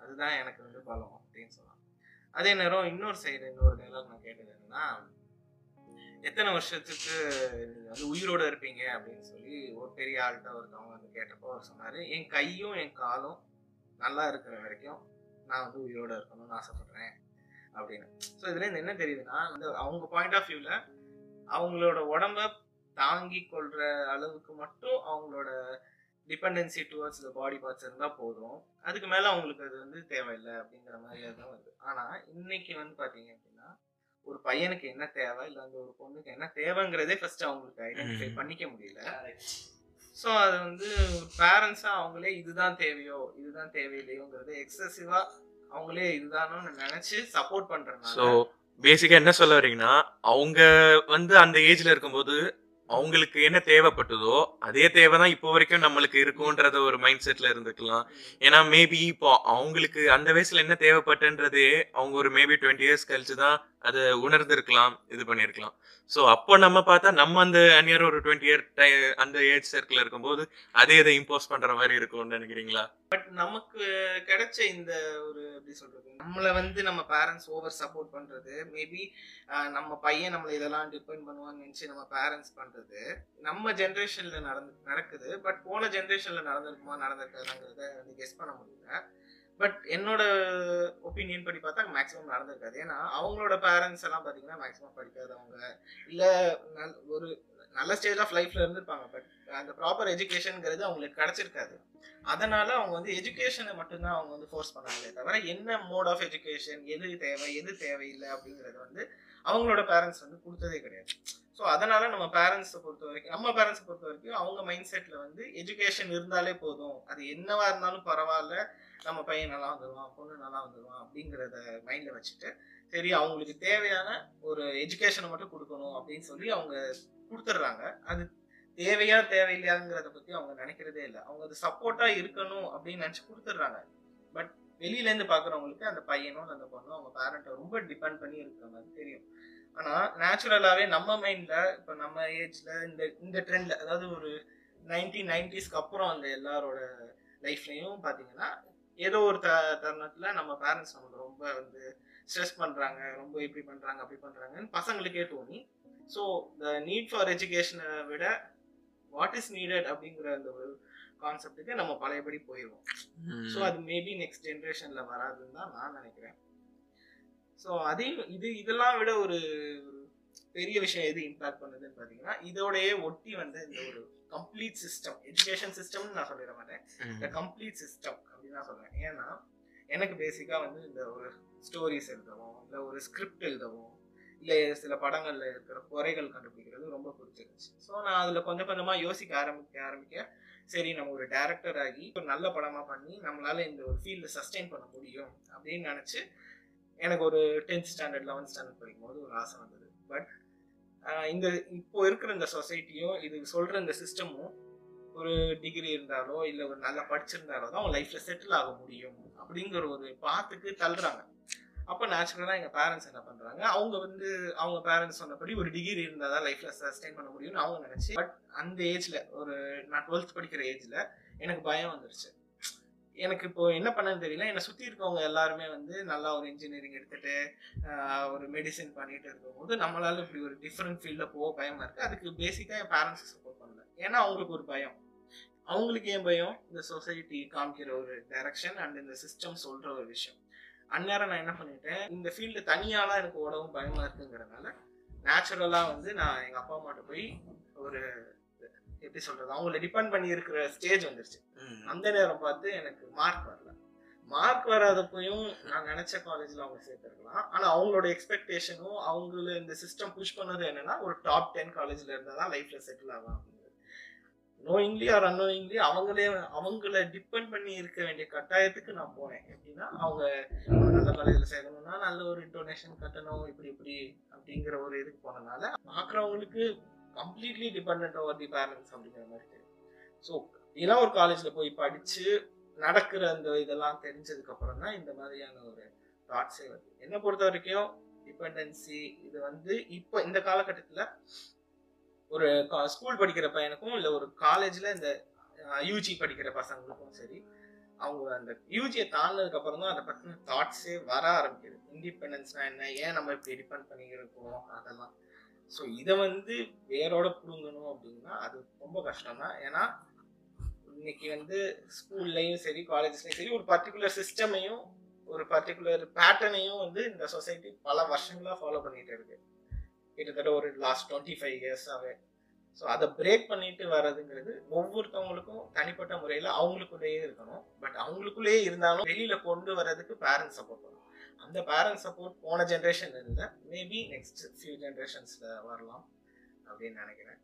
அதுதான் எனக்கு வந்து பலம் அப்படின்னு சொன்னான். அதே நேரம் இன்னொரு சைடு இன்னொரு டைலாக் நான் கேட்டது என்னன்னா, எத்தனை வருஷத்துக்கு நீங்கள் வந்து உயிரோடு இருப்பீங்க அப்படின்னு சொல்லி ஒரு பெரிய ஆள்கிட்ட ஒருத்தவங்க வந்து கேட்டப்போ அவர் சொன்னார், என் கையும் என் காலும் நல்லா இருக்கிற வரைக்கும் நான் வந்து உயிரோடு இருக்கணும்னு ஆசைப்பட்றேன் அப்படின்னு. ஸோ இதுலேருந்து என்ன தெரியுதுன்னா அந்த அவங்க பாயிண்ட் ஆஃப் வியூவில் அவங்களோட உடம்பை தாங்கி கொள்கிற அளவுக்கு மட்டும் அவங்களோட dependency towards the body parts இருந்தால் போதும், அதுக்கு மேலே அவங்களுக்கு அது வந்து தேவையில்லை அப்படிங்கிற மாதிரியாக தான் வருது. ஆனால் இன்றைக்கி வந்து பார்த்தீங்க அப்படின்னா ஒரு பையனுக்கு என்ன தேவை இல்லை அந்த ஒரு பொண்ணுக்கு என்ன தேவைங்கிறதே ஃபஸ்ட்டு அவங்களுக்கு ஐடென்டிஃபை பண்ணிக்க முடியல. ஸோ அது வந்து பேரண்ட்ஸாக அவங்களே இதுதான் தேவையோ இதுதான் தேவையில்லையோங்கிறது எக்ஸசிவாக அவங்களே இதுதானு நினைச்சு சப்போர்ட் பண்றாங்க. ஸோ பேசிக்கா என்ன சொல்ல வரீங்கன்னா அவங்க வந்து அந்த ஏஜ்ல இருக்கும்போது அவங்களுக்கு என்ன தேவைப்பட்டதோ அதே தேவை தான் இப்போ வரைக்கும் நம்மளுக்கு இருக்கும்ன்றத ஒரு மைண்ட் செட்ல இருந்துக்கலாம். ஏன்னா மேபி இப்போ அவங்களுக்கு அந்த வயசுல என்ன தேவைப்பட்டன்றதே அவங்க ஒரு மேபி டுவெண்ட்டி இயர்ஸ் கழிச்சு தான் அதை உணர்ந்துருக்கலாம், இது பண்ணியிருக்கலாம். ஸோ அப்போ நம்ம பார்த்தா நம்ம அந்த அந்நியர் ஒரு டுவெண்ட்டி இயர் டை அந்த ஏஜ் சர்க்கிள் இருக்கும்போது அதே இதை இம்போஸ் பண்ற மாதிரி இருக்கும்னு நினைக்கிறீங்களா? பட் நமக்கு கிடைச்ச இந்த ஒரு எப்படி சொல்றது, நம்மளை வந்து நம்ம பேரண்ட்ஸ் ஓவர் சப்போர்ட் பண்றது, மேபி நம்ம பையன் நம்மளை இதெல்லாம் டிபெண்ட் பண்ணுவான்னு நினைச்சு நம்ம பேரண்ட்ஸ் பண்றது நம்ம ஜென்ரேஷன்ல நடந்து நடக்குது. பட் போன ஜென்ரேஷன்ல நடந்திருக்குமா நடந்திருக்காதுங்கிறத வந்து கெஸ் பண்ண முடியல. பட் என்னோட ஒப்பீனியன் படி பார்த்தா மேக்ஸிமம் நடந்திருக்காது. ஏன்னா அவங்களோட பேரண்ட்ஸ் எல்லாம் பார்த்தீங்கன்னா மேக்ஸிமம் படிக்காதவங்க இல்லை நல் ஒரு நல்ல ஸ்டேஜ் ஆஃப் லைஃப்ல இருந்துருப்பாங்க. பட் அந்த ப்ராப்பர் எஜுகேஷனுங்கிறது அவங்களுக்கு கிடைச்சிருக்காது. அதனால அவங்க வந்து எஜுகேஷனை மட்டும்தான் அவங்க வந்து ஃபோர்ஸ் பண்ணாங்களே தவிர என்ன மோட் ஆஃப் எஜுகேஷன் எது தேவை எது தேவையில்லை அப்படிங்கிறது வந்து அவங்களோட பேரண்ட்ஸ் வந்து கொடுத்ததே கிடையாது. ஸோ ஸோ அதனால நம்ம பேரண்ட்ஸை பொறுத்த வரைக்கும் நம்ம பேரண்ட்ஸை பொறுத்த வரைக்கும் அவங்க மைண்ட் செட்ல வந்து எஜுகேஷன் இருந்தாலே போதும், அது என்னவா இருந்தாலும் பரவாயில்ல, நம்ம பையன் நல்லா வந்துடுவான், பொண்ணு நல்லா வந்துடுவான் அப்படிங்கிறத மைண்ட்ல வச்சுட்டு சரி அவங்களுக்கு தேவையான ஒரு எஜுகேஷனை மட்டும் கொடுக்கணும் அப்படின்னு சொல்லி அவங்க கொடுத்துட்றாங்க. அது தேவையா தேவையில்லையாங்கிறத பத்தி அவங்க நினைக்கிறதே இல்லை. அவங்க அது சப்போர்ட்டா இருக்கணும் அப்படின்னு நினைச்சு கொடுத்துட்றாங்க. பட் வெளியிலேருந்து பார்க்குறவங்களுக்கு அந்த பையனும் அந்த பொண்ணும் அவங்க பேரண்ட்டை ரொம்ப டிபெண்ட் பண்ணி இருக்கிற மாதிரி தெரியும். ஆனால் நேச்சுரலாகவே நம்ம மைண்டில் இப்போ நம்ம ஏஜில் இந்த இந்த ட்ரெண்டில், அதாவது ஒரு நைன்டீன் நைன்டிஸ்க்கு அப்புறம் அந்த எல்லாரோட லைஃப்லையும் பார்த்தீங்கன்னா ஏதோ ஒரு த தருணத்தில் நம்ம பேரண்ட்ஸ் நம்மளுக்கு ரொம்ப வந்து ஸ்ட்ரெஸ் பண்ணுறாங்க, ரொம்ப இப்படி பண்ணுறாங்க அப்படி பண்ணுறாங்கன்னு பசங்களுக்கே தோணி, ஸோ த நீட் ஃபார் எஜுகேஷனை விட வாட் இஸ் நீடட் அப்படிங்கிற அந்த ஒரு கான்செப்டுக்கு நம்ம பழையபடி போயிடுவோம். ஸோ அது மேபி நெக்ஸ்ட் ஜென்ரேஷனில் வராதுன்னு தான் நான் நினைக்கிறேன். ஸோ அதையும் இது இதெல்லாம் விட ஒரு பெரிய விஷயம் எது இம்பாக்ட் பண்ணுதுன்னு பார்த்தீங்கன்னா, இதோடையே ஒட்டி வந்து இந்த ஒரு கம்ப்ளீட் சிஸ்டம், எஜுகேஷன் சிஸ்டம்னு நான் சொல்லிட மாட்டேன், இந்த கம்ப்ளீட் சிஸ்டம் அப்படின்னு நான் சொல்கிறேன். ஏன்னா எனக்கு பேசிக்காக வந்து இந்த ஒரு ஸ்டோரிஸ் எழுதவும் இல்லை ஒரு ஸ்கிரிப்ட் எழுதவும் இல்லை சில படங்களில் இருக்கிற குறைகள் கண்டுபிடிக்கிறது ரொம்ப பிடிச்சிருந்துச்சு. ஸோ நான் அதில் கொஞ்சம் கொஞ்சமாக யோசிக்க ஆரம்பிக்க ஆரம்பிக்க சரி நம்ம ஒரு டைரக்டர் ஆகி ஒரு நல்ல படமாக பண்ணி நம்மளால் இந்த ஒரு ஃபீல்டில் சஸ்டெயின் பண்ண முடியும் அப்படின்னு நினச்சி எனக்கு ஒரு டென்த் ஸ்டாண்டர்ட் லெவன்த் ஸ்டாண்டர்ட் படிக்கும்போது ஒரு ஆசை வந்தது. பட் இந்த இப்போ இருக்கிற இந்த சொசைட்டியும் இது சொல்கிற இந்த சிஸ்டமும் ஒரு டிகிரி இருந்தாலோ இல்லை ஒரு நல்லா படிச்சிருந்தாலோ தான் அவங்க லைஃப்பில் செட்டில் ஆக முடியும் அப்படிங்கிற ஒரு பாத்துக்கு தள்ளுறாங்க. அப்போ நேச்சுரலாக எங்கள் பேரண்ட்ஸ் என்ன பண்ணுறாங்க, அவங்க வந்து அவங்க பேரண்ட்ஸ் சொன்னபடி ஒரு டிகிரி இருந்தால் தான் லைஃப்பில் சஸ்டெயின் பண்ண முடியும்னு அவங்க நினச்சி. பட் அந்த ஏஜில் ஒரு நான் டுவெல்த் படிக்கிற ஏஜில் எனக்கு பயம் வந்துருச்சு. எனக்கு இப்போ என்ன பண்ணன்னு தெரியல. என்னை சுற்றி இருக்கவங்க எல்லாருமே வந்து நல்லா ஒரு இன்ஜினியரிங் எடுத்துகிட்டு ஒரு மெடிசன் பண்ணிட்டு இருக்கும்போது நம்மளால இப்படி ஒரு டிஃப்ரெண்ட் ஃபீல்டில் போக பயமாக இருக்குது. அதுக்கு பேசிக்காக என் பேரண்ட்ஸ் சப்போர்ட் பண்ணல. ஏன்னா அவங்களுக்கு ஒரு பயம், அவங்களுக்கு ஏன் பயம், இந்த சொசைட்டி காமிக்கிற ஒரு டைரக்ஷன் அண்ட் இந்த சிஸ்டம் சொல்கிற ஒரு விஷயம். அந்நேரம் நான் என்ன பண்ணிட்டேன், இந்த ஃபீல்டு தனியாலாம் எனக்கு ஓடவும் பயமாக இருக்குங்கிறதுனால நேச்சுரலாக வந்து நான் எங்கள் அப்பா அம்மாட்ட போய் ஒரு எப்படி சொல்றது அவங்கள டிபெண்ட் பண்ணி இருக்கிற ஸ்டேஜ் வந்துருச்சு. அந்த நேரம் பார்த்து எனக்கு மார்க் வரல, மார்க் வராதப்பையும் நான் நினைச்ச காலேஜில் அவங்க சேர்த்துருக்கலாம். ஆனால் அவங்களோட எக்ஸ்பெக்டேஷனும் அவங்கள இந்த சிஸ்டம் புஷ் பண்ணது என்னன்னா ஒரு டாப் டென் காலேஜில் இருந்தால் தான் லைஃப்ல செட்டில் ஆகும். நோயிங்லி ஆர் அன்னோயிங்லி அவங்களே அவங்கள டிபெண்ட் பண்ணி இருக்க வேண்டிய கட்டாயத்துக்கு நான் போனேன். எப்படின்னா அவங்க நல்ல காலேஜில் சேர்க்கணும்னா நல்ல ஒரு டொனேஷன் கட்டணும், இப்படி இப்படி அப்படிங்கிற ஒரு இதுக்கு போனதுனால பார்க்குறவங்களுக்கு completely depend over the parents அப்படிங்கிற மாதிரி தெரியும். ஸோ இதெல்லாம் ஒரு காலேஜில் போய் படித்து நடக்கிற அந்த இதெல்லாம் தெரிஞ்சதுக்கப்புறம் தான் இந்த மாதிரியான ஒரு தாட்ஸே வருது. என்னை பொறுத்த வரைக்கும் டிபெண்டன்சி இது வந்து இப்போ இந்த காலகட்டத்தில் ஒரு ஸ்கூல் படிக்கிற பையனுக்கும் இல்லை ஒரு காலேஜில் இந்த யூஜி படிக்கிற பசங்களுக்கும் சரி, அவங்க அந்த யூஜியை தாண்டினதுக்கப்புறம் தான் அதை பற்றின தாட்ஸே வர ஆரம்பிக்குது. இண்டிபெண்டன்ஸ்னால் என்ன, ஏன் நம்ம இப்படி டிபெண்ட் பண்ணிக்கிறோம், அதெல்லாம். ஸோ இதை வந்து வேரோட புடுங்கணும் அப்படின்னா அது ரொம்ப கஷ்டம் தான். ஏன்னா இன்னைக்கு வந்து ஸ்கூல்லையும் சரி காலேஜஸ்லையும் சரி ஒரு பர்டிகுலர் சிஸ்டமையும் ஒரு பர்டிகுலர் பேட்டர்னையும் வந்து இந்த சொசைட்டி பல வருஷங்களாக ஃபாலோ பண்ணிகிட்டு இருக்கு, கிட்டத்தட்ட ஒரு லாஸ்ட் டுவெண்ட்டி ஃபைவ் இயர்ஸாகவே. ஸோ அதை பிரேக் பண்ணிட்டு வர்றதுங்கிறது ஒவ்வொருத்தவங்களுக்கும் தனிப்பட்ட முறையில் அவங்களுக்குள்ளேயே இருக்கணும். பட் அவங்களுக்குள்ளேயே இருந்தாலும் வெளியில் கொண்டு வர்றதுக்கு பேரண்ட்ஸ் சப்போர்ட் பண்ணணும். அந்த பேரண்ட்ஸ் சப்போர்ட் போன ஜென்ரேஷன் இல்லை, மேபி நெக்ஸ்ட் ஃபியூ ஜென்ரேஷன்ஸில் வரலாம் அப்படின்னு நினைக்கிறேன்.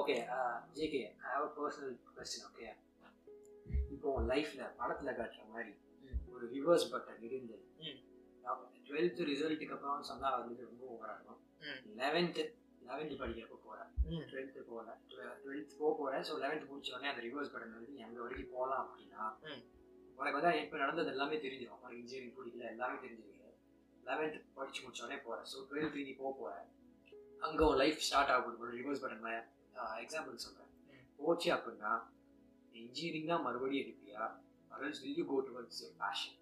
Okay JK, I have a personal question. Okay, இப்போ லைஃப்பில் படத்தில் காட்டுற மாதிரி ஒரு ரிவர்ஸ் பட்டன் இருந்து டுவெல்த்து ரிசல்ட்டுக்கு அப்புறம் சொன்னால் வந்து ரொம்ப ஓவராகும். லெவன்த்து லெவன்த்து படிக்கிறப்போ போகிறேன், டுவெல்த்து போகல, டுவெல்த் போக போகிறேன். ஸோ லெவன்த்து முடிச்சோடனே அந்த ரிவர்ஸ் பட்டன் வந்து எங்கள் வரைக்கும் போகலாம் அப்படின்னா உனக்கு வந்து இப்போ நடந்தது எல்லாமே தெரிஞ்சிடும், உனக்கு இன்ஜினியரிங் பிடிக்கல எல்லாமே தெரிஞ்சிருக்கு. லெவன்த்து படிச்சு முடிச்சோடனே போகிறேன், ஸோ டுவெல்த் நீ போக போகிறேன். அங்கே ஒரு லைஃப் ஸ்டார்ட் ஆகும். ரிவர்ஸ் பட்டன் எக்ஸாம்பிள் சொல்கிறேன், போச்சு அப்படின்னா இன்ஜினியரிங் தான் மறுபடியும் இருப்பியா, others will you go towards your passion?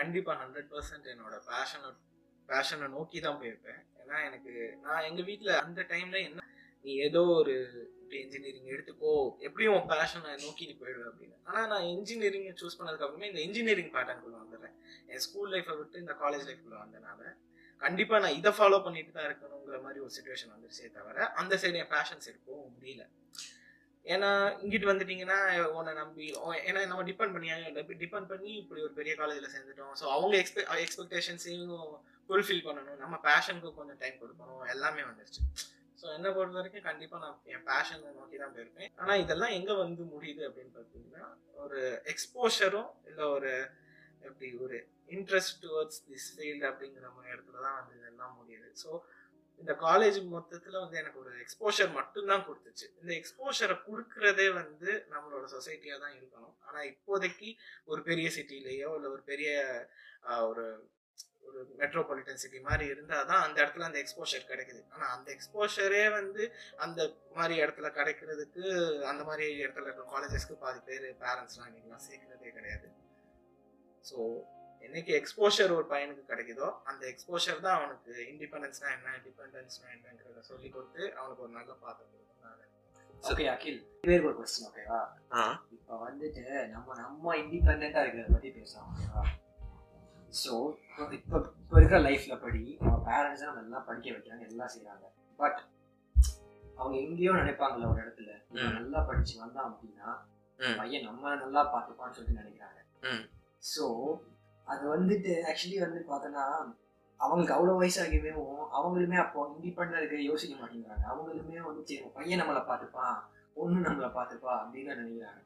கண்டிப்பாக ஹண்ட்ரட் பர்சன்ட் என்னோட பேஷனை பேஷனை நோக்கி தான் போயிருப்பேன். ஏன்னா எனக்கு நான் எங்கள் வீட்டில் அந்த டைமில் என்ன, நீ ஏதோ ஒரு இப்படி இன்ஜினியரிங் எடுத்துக்கோ, எப்படியும் உன் பேஷனை நோக்கி நீ போயிடுவேன் அப்படின்னு. ஆனால் நான் இன்ஜினியரிங்கை சூஸ் பண்ணதுக்கப்புறமே இந்த இன்ஜினியரிங் பேட்டர்னுக்குள்ளே வந்துடுறேன். என் ஸ்கூல் லைஃப்பை விட்டு இந்த காலேஜ் லைஃப்குள்ளே வந்தனால கண்டிப்பாக நான் இதை ஃபாலோ பண்ணிட்டு தான் இருக்கணுங்கிற மாதிரி ஒரு சுச்சுவேஷன் வந்துருச்சே தவிர அந்த சைடு என் பேஷன் சைடு போக முடியல. ஏன்னா இங்கிட்டு வந்துட்டீங்கன்னா உன்னை நம்பி ஏன்னா நம்ம டிபெண்ட் பண்ணியாங்க டிபெண்ட் பண்ணி இப்படி ஒரு பெரிய காலேஜில் சேர்ந்துட்டோம். ஸோ அவங்க எக்ஸ்பெ எக்ஸ்பெக்டேஷன்ஸையும் ஃபுல்ஃபில் பண்ணணும், நம்ம பேஷனுக்கு கொஞ்சம் டைம் கொடுக்கணும், எல்லாமே வந்துருச்சு. ஸோ என்னை பொறுத்த வரைக்கும் கண்டிப்பாக நான் என் பேஷனை நோக்கி தான் போயிருப்பேன். ஆனால் இதெல்லாம் எங்கே வந்து முடியுது அப்படின்னு பார்த்தீங்கன்னா ஒரு எக்ஸ்போஷரும் இல்லை ஒரு எப்படி ஒரு இன்ட்ரெஸ்ட் டுவர்ட்ஸ் திஸ் ஃபீல்டு அப்படிங்கிற மாதிரி இடத்துல தான் வந்து இதெல்லாம் முடியுது. ஸோ இந்த காலேஜ் மொத்தத்தில் வந்து எனக்கு ஒரு எக்ஸ்போஷர் மட்டும்தான் கொடுத்துச்சு. இந்த எக்ஸ்போஷரை கொடுக்குறதே வந்து நம்மளோட சொசைட்டியாக தான் இருக்கணும். ஆனால் இப்போதைக்கு ஒரு பெரிய சிட்டிலேயோ இல்லை ஒரு பெரிய ஒரு ஒரு மெட்ரோபாலிட்டன் சிட்டி மாதிரி இருந்தால் தான் அந்த இடத்துல அந்த எக்ஸ்போஷர் கிடைக்குது. ஆனால் அந்த எக்ஸ்போஷரே வந்து அந்த மாதிரி இடத்துல கிடைக்கிறதுக்கு அந்த மாதிரி இடத்துல இருக்கிற காலேஜஸ்க்கு பாதி பேர் பேரண்ட்ஸ்லாம் இன்றைக்கெலாம் சேர்க்கிறதே கிடையாது. ஸோ என்னைக்கு எக்ஸ்போஷர் ஒரு பையனுக்கு கிடைக்குதோ அந்த எக்ஸ்போஷர் தான் அவனுக்கு இண்டிபெண்டன்ஸ்னா என்ன டிபெண்டன்ஸ்னா என்னங்கிறத சொல்லி கொடுத்து அவனுக்கு ஒரு நல்ல பாடம் கொடுக்குறாங்க. ஓகே அகில், வேற ஒரு கொஸ்டின் ஓகேவா? இப்போ வந்துட்டு நம்ம நம்ம இண்டிபெண்டா இருக்கிறத பற்றி பேசுறோம் ஓகேவா? ஸோ இப்போ இப்போ இருக்கிற லைஃப்ல படி அவங்க பேரண்ட்ஸ் நம்ம எல்லாம் படிக்க வைக்கிறாங்க, எல்லாம் செய்யறாங்க. பட் அவங்க எங்கேயோ நினைப்பாங்கல்ல ஒரு இடத்துல நல்லா படிச்சு வந்தான் அப்படின்னா பையன் நம்ம நல்லா பார்த்துப்பான்னு சொல்லிட்டு நினைக்கிறாங்க. ஸோ அது வந்துட்டு ஆக்சுவலி வந்து பார்த்தோன்னா அவங்களுக்கு அவ்வளோ வயசாகியவும் அவங்களுமே அப்போ இண்டிபெண்டாக இருக்க யோசிக்க மாட்டேங்கிறாங்க. அவங்களுமே வந்து சரி பையன் நம்மளை பார்த்துப்பான், ஒன்றும் நம்மளை பார்த்துப்பா அப்படின்னு தான் நினைக்கிறாங்க.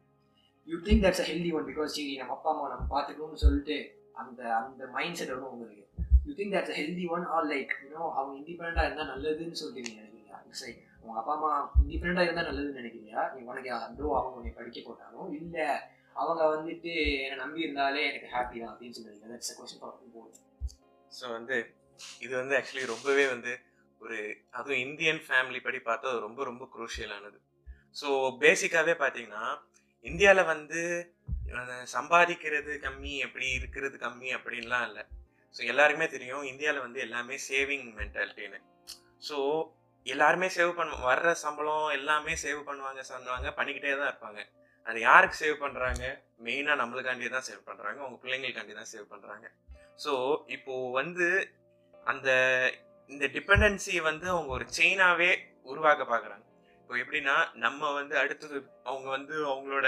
You think that's a healthy one because சரி நம்ம அப்பா அம்மா நம்ம பார்த்துக்கணும்னு சொல்லிட்டு அந்த அந்த மைண்ட் செட் வரும் உங்களுக்கு. You think that's a healthy one or like இன்னும் அவங்க இண்டிபெண்டாக இருந்தால் நல்லதுன்னு சொல்லிட்டு நீங்கள் நினைக்கிறீங்களா? சரி அவங்க அப்பா அம்மா இண்டிபெண்டாக இருந்தால் நல்லதுன்னு நினைக்கிறீங்களா? நீ உனக்கு அதோ அவங்க படிக்க போட்டாலும் இல்லை அவங்க வந்துட்டு என்னை நம்பி இருந்தாலே எனக்கு ஹாப்பி தான் அப்படின்னு சொல்லுவாங்க. ஸோ வந்து இது வந்து ஆக்சுவலி ரொம்பவே வந்து ஒரு அதுவும் இந்தியன் ஃபேமிலி படி பார்த்தா அது ரொம்ப ரொம்ப குரூஷியலானது. ஸோ பேசிக்காகவே பார்த்தீங்கன்னா இந்தியாவில் வந்து சம்பாதிக்கிறது கம்மி எப்படி இருக்கிறது கம்மி அப்படின்லாம் இல்லை. ஸோ எல்லாருக்குமே தெரியும் இந்தியாவில் வந்து எல்லாமே சேவிங் மென்டாலிட்டின்னு. ஸோ எல்லாருமே சேவ் பண்ண வர்ற சம்பளம் எல்லாமே சேவ் பண்ணுவாங்க சொன்னாங்க பண்ணிக்கிட்டே தான் இருப்பாங்க. அது யாருக்கு சேவ் பண்ணுறாங்க? மெயினாக நம்மளுக்காண்டியே தான் சேவ் பண்ணுறாங்க, அவங்க பிள்ளைங்களுக்காண்டி தான் சேவ் பண்ணுறாங்க. ஸோ இப்போது வந்து அந்த இந்த டிபெண்டன்சி வந்து அவங்க ஒரு செயினாகவே உருவாக்க பார்க்குறாங்க. இப்போ எப்படின்னா நம்ம வந்து அடுத்தது அவங்க வந்து அவங்களோட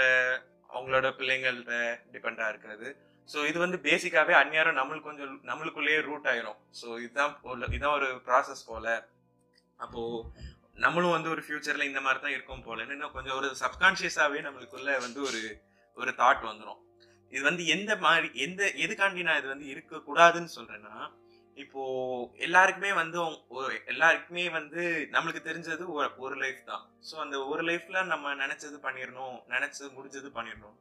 அவங்களோட பிள்ளைங்கள்ட்ட டிபெண்டாக இருக்கிறது. ஸோ இது வந்து பேசிக்காகவே அந்நியாரம் நம்மளுக்கு கொஞ்சம் நம்மளுக்குள்ளேயே ரூட் ஆயிரும். ஸோ இதுதான் இதுதான் ஒரு ப்ராசஸ் போல். அப்போது நம்மளும் வந்து ஒரு ஃபியூச்சரில் இந்த மாதிரி தான் இருக்கும் போலன்னு கொஞ்சம் ஒரு சப்கான்ஷியஸாகவே நம்மளுக்குள்ளே வந்து ஒரு ஒரு தாட் வந்துடும். இது வந்து எந்த மாதிரி எந்த எதுக்காண்டி நான் இது வந்து இருக்கக்கூடாதுன்னு சொல்கிறேன்னா இப்போது எல்லாருக்குமே வந்து எல்லாருக்குமே வந்து நம்மளுக்கு தெரிஞ்சது ஒரு லைஃப் தான். ஸோ அந்த ஒரு லைஃப்பில் நம்ம நினச்சது பண்ணிடணும், நினச்சது முடிஞ்சது பண்ணிடணும்.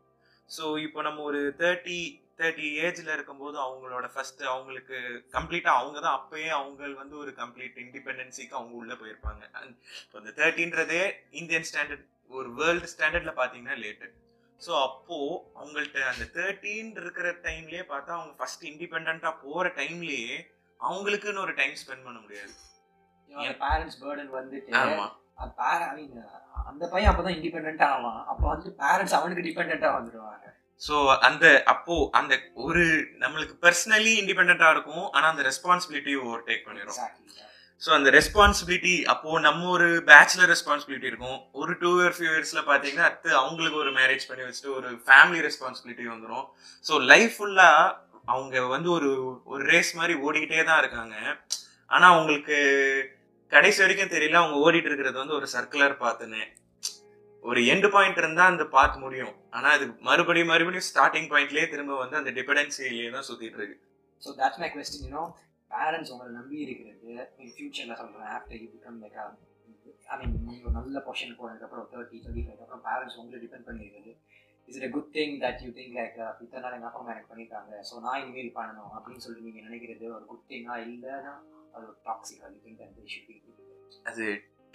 ஸோ இப்போ நம்ம ஒரு தேர்ட்டி தேர்ட்டி ஏஜில் இருக்கும்போது அவங்களோட ஃபஸ்ட்டு அவங்களுக்கு கம்ப்ளீட்டாக அவங்க தான் அப்போயே அவங்க வந்து ஒரு கம்ப்ளீட் இண்டிபெண்டன்சிக்கு அவங்க உள்ளே போயிருப்பாங்க. அண்ட் இப்போ இந்த தேர்ட்டின்றதே இந்தியன் ஸ்டாண்டர்ட் ஒரு வேர்ல்டு ஸ்டாண்டர்டில் பார்த்தீங்கன்னா லேட்டு. ஸோ அப்போது அவங்கள்ட்ட அந்த தேர்ட்டின் இருக்கிற டைம்லேயே பார்த்தா அவங்க ஃபஸ்ட் இண்டிபெண்ட்டாக போகிற டைம்லேயே அவங்களுக்குன்னு ஒரு டைம் ஸ்பெண்ட் பண்ண முடியாது. பேரண்ட்ஸ் பேர்டன் வந்துட்டு ஆமாம் அந்த பையன் அப்போ தான் இண்டிபெண்ட்டாக ஆவான். அப்போ வந்து பேரண்ட்ஸ் அவனுக்கு டிபெண்ட்டாக வந்துடுவாங்க. ஸோ அந்த அப்போ அந்த ஒரு நம்மளுக்கு பர்சனலி இண்டிபெண்டா இருக்கும், ஆனால் அந்த ரெஸ்பான்சிபிலிட்டியை ஓவர் டேக் பண்ணிடும். ஸோ அந்த ரெஸ்பான்சிபிலிட்டி அப்போ நம்ம ஒரு பேச்சுலர் ரெஸ்பான்சிபிலிட்டி இருக்கும். ஒரு டூ இயர் ஃபியூ இயர்ஸ்ல பாத்தீங்கன்னா அடுத்து அவங்களுக்கு ஒரு மேரேஜ் பண்ணி வச்சுட்டு ஒரு ஃபேமிலி ரெஸ்பான்சிபிலிட்டி வந்துடும். ஸோ லைஃப் ஃபுல்லா அவங்க வந்து ஒரு ஒரு ரேஸ் மாதிரி ஓடிக்கிட்டே தான் இருக்காங்க. ஆனா அவங்களுக்கு கடைசி வரைக்கும் தெரியல அவங்க ஓடிட்டு இருக்கிறது வந்து ஒரு சர்க்குலர் பாத்துன்னு. ஒரு எண்டு பாயிண்ட் இருந்தால் அந்த பார்த்து முடியும், ஆனால் அது மறுபடியும் மறுபடியும் ஸ்டார்டிங் பாயிண்ட்லேயே திரும்ப வந்து அந்த டிபெண்டன்சிலேயே தான் சுற்றிட்டு இருக்கு. So that's my question. You know parents உங்களை நம்பி இருக்கிறது ஃபியூச்சரில் சொல்கிறேன் after you become like I mean நீங்கள் நல்ல பொசிஷன் போனதுக்கப்புறம் தேர்ட்டி தேர்ட்டி ஃபைவ் அப்புறம் பேரண்ட்ஸ் உங்களை டிபெண்ட் பண்ணியிருக்குது. It's a good thing that you think like இத்தனை நாள் எங்கள் அப்பா அம்மா எனக்கு பண்ணியிருக்காங்க ஸோ நான் இனிமேல் பண்ணணும் அப்படின்னு சொல்லிட்டு நீங்கள் நினைக்கிறது ஒரு குட் திங்கா இல்லைன்னா அது ஒரு டாக்ஸிக்? அது திங்க் தட் ஷுட் பீ அது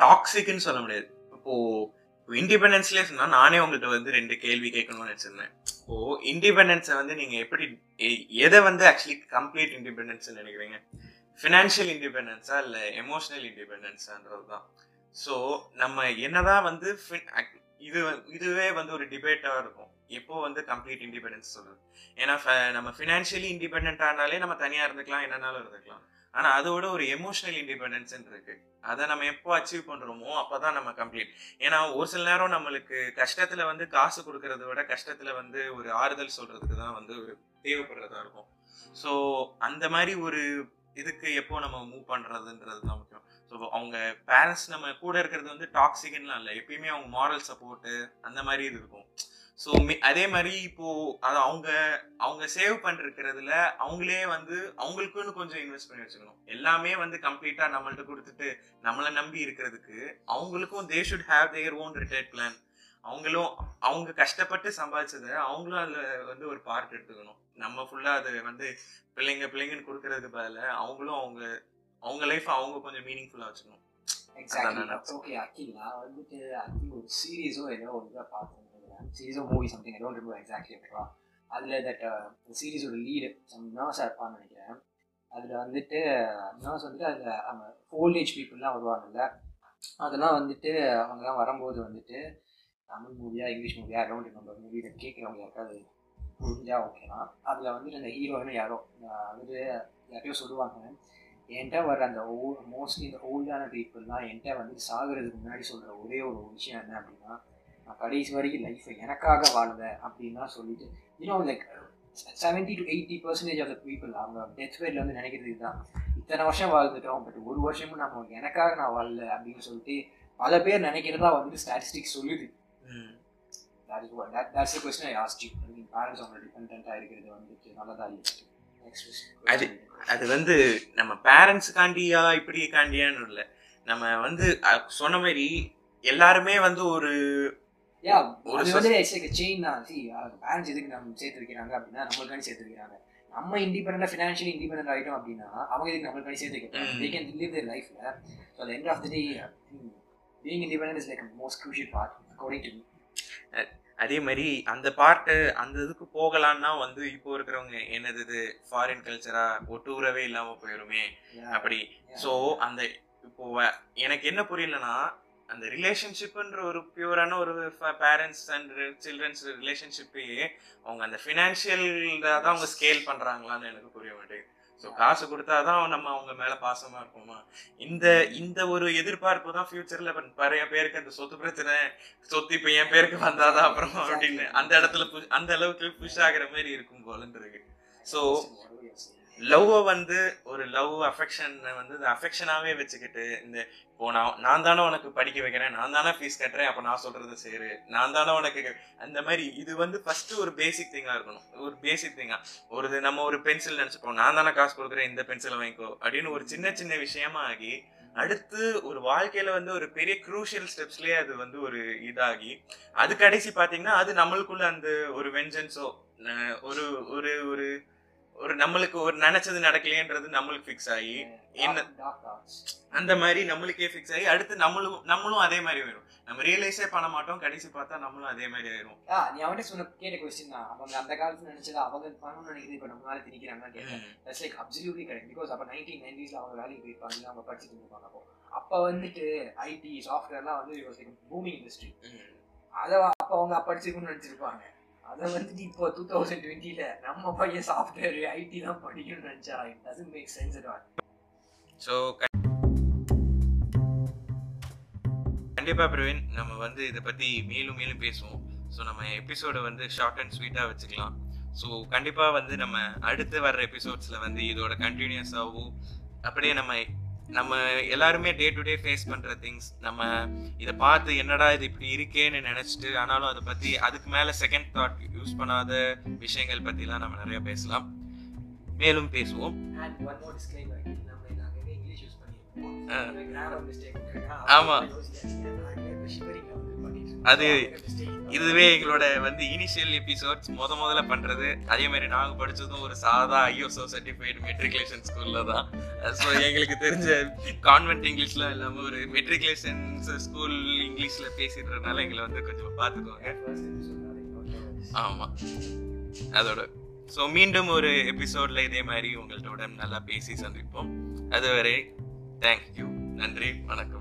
டாக்ஸிக்னு சொல்ல முடியாது. இப்போது இண்டிபெண்டன்ஸ்லேயே சொன்னால் நானே உங்கள்கிட்ட வந்து ரெண்டு கேள்வி கேட்கணும்னு நினச்சிருந்தேன். ஓ இண்டிபெண்டன்ஸை வந்து நீங்கள் எப்படி எதை வந்து ஆக்சுவலி கம்ப்ளீட் இண்டிபெண்டன்ஸ்ன்னு நினைக்கிறீங்க? ஃபினான்ஷியல் இண்டிபெண்டன்ஸா இல்லை எமோஷனல் இண்டிபெண்டன்ஸான்றது தான். ஸோ நம்ம என்னதான் வந்து இது இதுவே வந்து ஒரு டிபேட்டாக இருக்கும் எப்போ வந்து கம்ப்ளீட் இண்டிபெண்டன்ஸ் சொல்கிறது. ஏன்னா நம்ம ஃபினான்ஷியலி இண்டிபெண்ட்டானாலே நம்ம தனியாக இருந்துக்கலாம் என்னன்னாலும் இருந்துக்கலாம். ஆனால் அதோட ஒரு எமோஷனல் இண்டிபெண்டன்ஸ் இருக்கு. அதை நம்ம எப்போ அச்சீவ் பண்ணுறோமோ அப்போதான் நம்ம கம்ப்ளீட். ஏன்னா ஒரு சில நேரம் நம்மளுக்கு கஷ்டத்தில் வந்து காசு கொடுக்கறத விட கஷ்டத்தில் வந்து ஒரு ஆறுதல் சொல்றதுக்கு தான் வந்து ஒரு தேவைப்படுறதா இருக்கும். ஸோ அந்த மாதிரி ஒரு இதுக்கு எப்போ நம்ம மூவ் பண்ணுறதுன்றது தான் முக்கியம். ஸோ அவங்க பேரண்ட்ஸ் நம்ம கூட இருக்கிறது வந்து டாக்ஸிக்னுலாம் இல்லை, எப்பயுமே அவங்க மாரல் சப்போர்ட்டு அந்த மாதிரி இது இருக்கும். ஸோ அதே மாதிரி இப்போது அது அவங்க அவங்க சேவ் பண்ணிருக்கிறதுல அவங்களே வந்து அவங்களுக்குன்னு கொஞ்சம் இன்வெஸ்ட் பண்ணி வச்சுக்கணும். எல்லாமே வந்து கம்ப்ளீட்டாக நம்மள்ட்ட கொடுத்துட்டு நம்மளை நம்பி இருக்கிறதுக்கு அவங்களுக்கும் they should have their own retired plan. அவங்களும் அவங்க கஷ்டப்பட்டு சம்பாதிச்சதை அவங்களும் அதில் வந்து ஒரு பார்ட் எடுத்துக்கணும். நம்ம ஃபுல்லாக அது வந்து பிள்ளைங்க பிள்ளைங்கன்னு கொடுக்கறதுக்கு பதிலாக அவங்களும் அவங்க அவங்க லைஃப் அவங்க கொஞ்சம் மீனிங்ஃபுல்லாக வச்சுக்கணும். எக்ஸாக்ட்லி. ஓகே அகில், நான் வந்துட்டு அகில் ஒரு சீரீஸோ ஏதோ ஒன்று பார்த்தேன், சீரீஸோ movie something, I don't remember exactly. ஓகேவா, அதில் தட் சீரீஸோட லீடு சம் நர்ஸாக இருப்பான்னு நினைக்கிறேன். அதில் வந்துட்டு நர்ஸ் வந்துட்டு அதில் அவங்க ஓல்ட் ஏஜ் பீப்புளெலாம் வருவாங்கல்ல, அதெல்லாம் வந்துட்டு அவங்கெல்லாம் வரும்போது வந்துட்டு தமிழ் மூவியாக இங்கிலீஷ் மூவியாக ஐ டோன்ட் ரிமெம்பர் மூவி இதை கேட்குறவங்க யாருக்காவது புரிஞ்சா ஓகேனா, அதில் வந்துட்டு அந்த ஹீரோயினும் யாரோ வந்துட்டு யாரையோ சொல்லுவாங்க, என்கிட்ட வர அந்த ஓ மோஸ்ட்லி இந்த ஓல்டான பீப்புளெலாம் என்கிட்ட வந்து சாகிறதுக்கு முன்னாடி சொல்கிற ஒரே ஒரு விஷயம் என்ன அப்படின்னா, நான் கடைசி வரைக்கும் லைஃப்பை எனக்காக வாழுவேன் அப்படின்னா சொல்லிட்டு இன்னும் like seventy to eighty percentage of the people அவங்க டெத் பேட்ல வந்து நினைக்கிறது இதுதான். இத்தனை வருஷம் வாழ்ந்துட்டோம் பட் ஒரு வருஷமும் நம்ம எனக்காக நான் வாழலை அப்படின்னு சொல்லிட்டு பல பேர் நினைக்கிறதா வந்துட்டு ஸ்டாட்டிஸ்டிக்ஸ் சொல்லுது. பேரண்ட்ஸ் அவங்க டிபெண்டாக இருக்கிறது வந்துட்டு நல்லதா இருந்துச்சு. அது அது வந்து நம்ம பேரண்ட்ஸுக்காண்டியா இப்படி காண்டியான்னு இல்லை, நம்ம வந்து சொன்ன மாதிரி எல்லாருமே வந்து ஒரு ஒரு பேரண்ட்ஸ் எதுக்கு நம்ம சேர்த்து வைக்கிறாங்க அப்படின்னா நம்மளுக்காண்டி சேர்த்து வைக்கிறாங்க. நம்ம இண்டிபெண்டா ஃபினான்ஷியலி இண்டிபெண்டன்ட் ஆகிட்டோம் அப்படின்னா அவங்க எதுக்கு நம்மளுக்காண்டி சேர்த்து வைக்கிறாங்க. அதே மாதிரி அந்த பார்ட்டு அந்த இதுக்கு போகலான்னா வந்து இப்போ இருக்கிறவங்க என்னது இது ஃபாரின் கல்ச்சரா ஒட்டுறவே இல்லாம போயிருமே அப்படி. ஸோ அந்த இப்போ எனக்கு என்ன புரியலன்னா அந்த ரிலேஷன்ஷிப்ன்ற ஒரு பியூரான ஒரு பேரண்ட்ஸ் அண்ட் சில்ட்ரன்ஸ் ரிலேஷன்ஷிப்பையே அவங்க அந்த ஃபினான்ஷியல் தான் அவங்க ஸ்கேல் பண்ணுறாங்களான்னு எனக்கு புரிய மாட்டேங்குது. ஸோ காசு கொடுத்தா தான் நம்ம அவங்க மேலே பாசமாக இருப்போமா? இந்த இந்த ஒரு எதிர்பார்ப்பு தான் ஃப்யூச்சரில் நிறைய பேருக்கு அந்த சொத்து பிரச்சனை, சொத்து இப்போ என் பேருக்கு வந்தாதான் அப்புறம் அப்படின்னு அந்த இடத்துல அந்த அளவுக்கு புஷ் ஆகிற மாதிரி இருக்கும் போலன்றிருக்கு. ஸோ லவ்வை வந்து ஒரு லவ் அஃபெக்ஷனை வந்து அஃபெக்ஷனாகவே வச்சுக்கிட்டு இந்த இப்போ நான் நான் தானே உனக்கு படிக்க வைக்கிறேன், நான் தானே ஃபீஸ் கட்டுறேன், அப்போ நான் சொல்கிறது சரி, நான் தானே உனக்கு அந்த மாதிரி இது வந்து ஃபஸ்ட்டு ஒரு பேசிக் திங்காக இருக்கணும். ஒரு பேசிக் திங்காக ஒரு நம்ம ஒரு பென்சில் நினச்சிப்போம், நான் தானே காசு கொடுக்குறேன் இந்த பென்சிலை வாங்கிக்கோ அப்படின்னு ஒரு சின்ன சின்ன விஷயமா ஆகி அடுத்து ஒரு வாழ்க்கையில் வந்து ஒரு பெரிய க்ரூஷியல் ஸ்டெப்ஸ்லேயே அது வந்து ஒரு இதாகி அது கடைசி பார்த்தீங்கன்னா அது நம்மளுக்குள்ள அந்த ஒரு வெஞ்சன்ஸோ ஒரு ஒரு ஒரு ஒரு நம்மளுக்கு ஒரு நினைச்சது நடக்கலையன்றது நம்மளுக்கு ஃபிக்ஸ் ஆகி என்ன அந்த மாதிரி நம்மளுக்கே ஃபிக்ஸ் ஆகி அடுத்து நம்மளும் நம்மளும் அதே மாதிரி வரும். நம்ம ரியலைஸே பண்ண மாட்டோம், கடைசி பார்த்தா நம்மளும் அதே மாதிரி ஆயிரும். நீ அவன்கிட்ட சொன்ன கேட்ட கொஸ்டின் தான் அவங்க அந்த காலத்துல நினைச்சது அவங்க பண்ணணும்னு நினைக்கிறது இப்போ நம்மளால திணிக்கிறாங்கன்னா கேட்டேன். That's like absolutely correct. Because அப்போ நைன்டீன் நைன்டீஸ்ல அவங்க வேலைக்கு போயிருப்பாங்க, அவங்க படிச்சுட்டு இருப்பாங்க. அப்போ அப்போ வந்துட்டு ஐடி சாஃப்ட்வேர்லாம் வந்து it was like booming industry. அதை அப்போ அவங்க படிச்சிருக்கணும்னு நினைச்சிருப்பாங்க. அதை வந்துட்டு இப்போ டூ தௌசண்ட் டுவெண்ட்டில நம்ம பையன் சாஃப்ட்வேர் ஐடி தான் படிக்கணும்னு நினச்சா it doesn't make sense at all. So கண்டிப்பாக பிரவீன் நம்ம வந்து இதை பற்றி மேலும் மேலும் பேசுவோம். ஸோ நம்ம எபிசோடை வந்து ஷார்ட் அண்ட் ஸ்வீட்டாக வச்சுக்கலாம். ஸோ கண்டிப்பாக வந்து நம்ம அடுத்து வர்ற எபிசோட்ஸில் வந்து இதோட கண்டினியூஸாகவும் அப்படியே நம்ம நம்ம எல்லாருமே டே டு டே ஃபேஸ் பண்ணுற திங்ஸ் நம்ம இதை பார்த்து என்னடா இது இப்படி இருக்கேன்னு நினச்சிட்டு ஆனாலும் அதை பற்றி அதுக்கு மேலே செகண்ட் தாட் யூஸ் பண்ணாத விஷயங்கள் பற்றிலாம் நம்ம நிறையா பேசலாம், மேலும் பேசுவோம். ஆமாம், அது இதுவே எங்களோட வந்து இனிஷியல் எபிசோட்ஸ் முத முதல்ல பண்ணுறது. அதே மாதிரி நாங்கள் படித்ததும் ஒரு சாதா ஐஎஸ்ஓ சர்டிஃபைடு மெட்ரிகுலேஷன் ஸ்கூலில் தான். ஸோ எங்களுக்கு தெரிஞ்ச கான்வென்ட் இங்கிலீஷ்லாம் இல்லாமல் ஒரு மெட்ரிகுலேஷன் ஸ்கூல் இங்கிலீஷில் பேசிடுறதுனால எங்களை வந்து கொஞ்சம் பார்த்துக்குவாங்க. ஆமாம், அதோட ஸோ மீண்டும் ஒரு எபிசோடில் இதே மாதிரி உங்கள்கிட்ட நல்லா பேசி சந்திப்போம். அதுவரை தேங்க்யூ, நன்றி, வணக்கம்.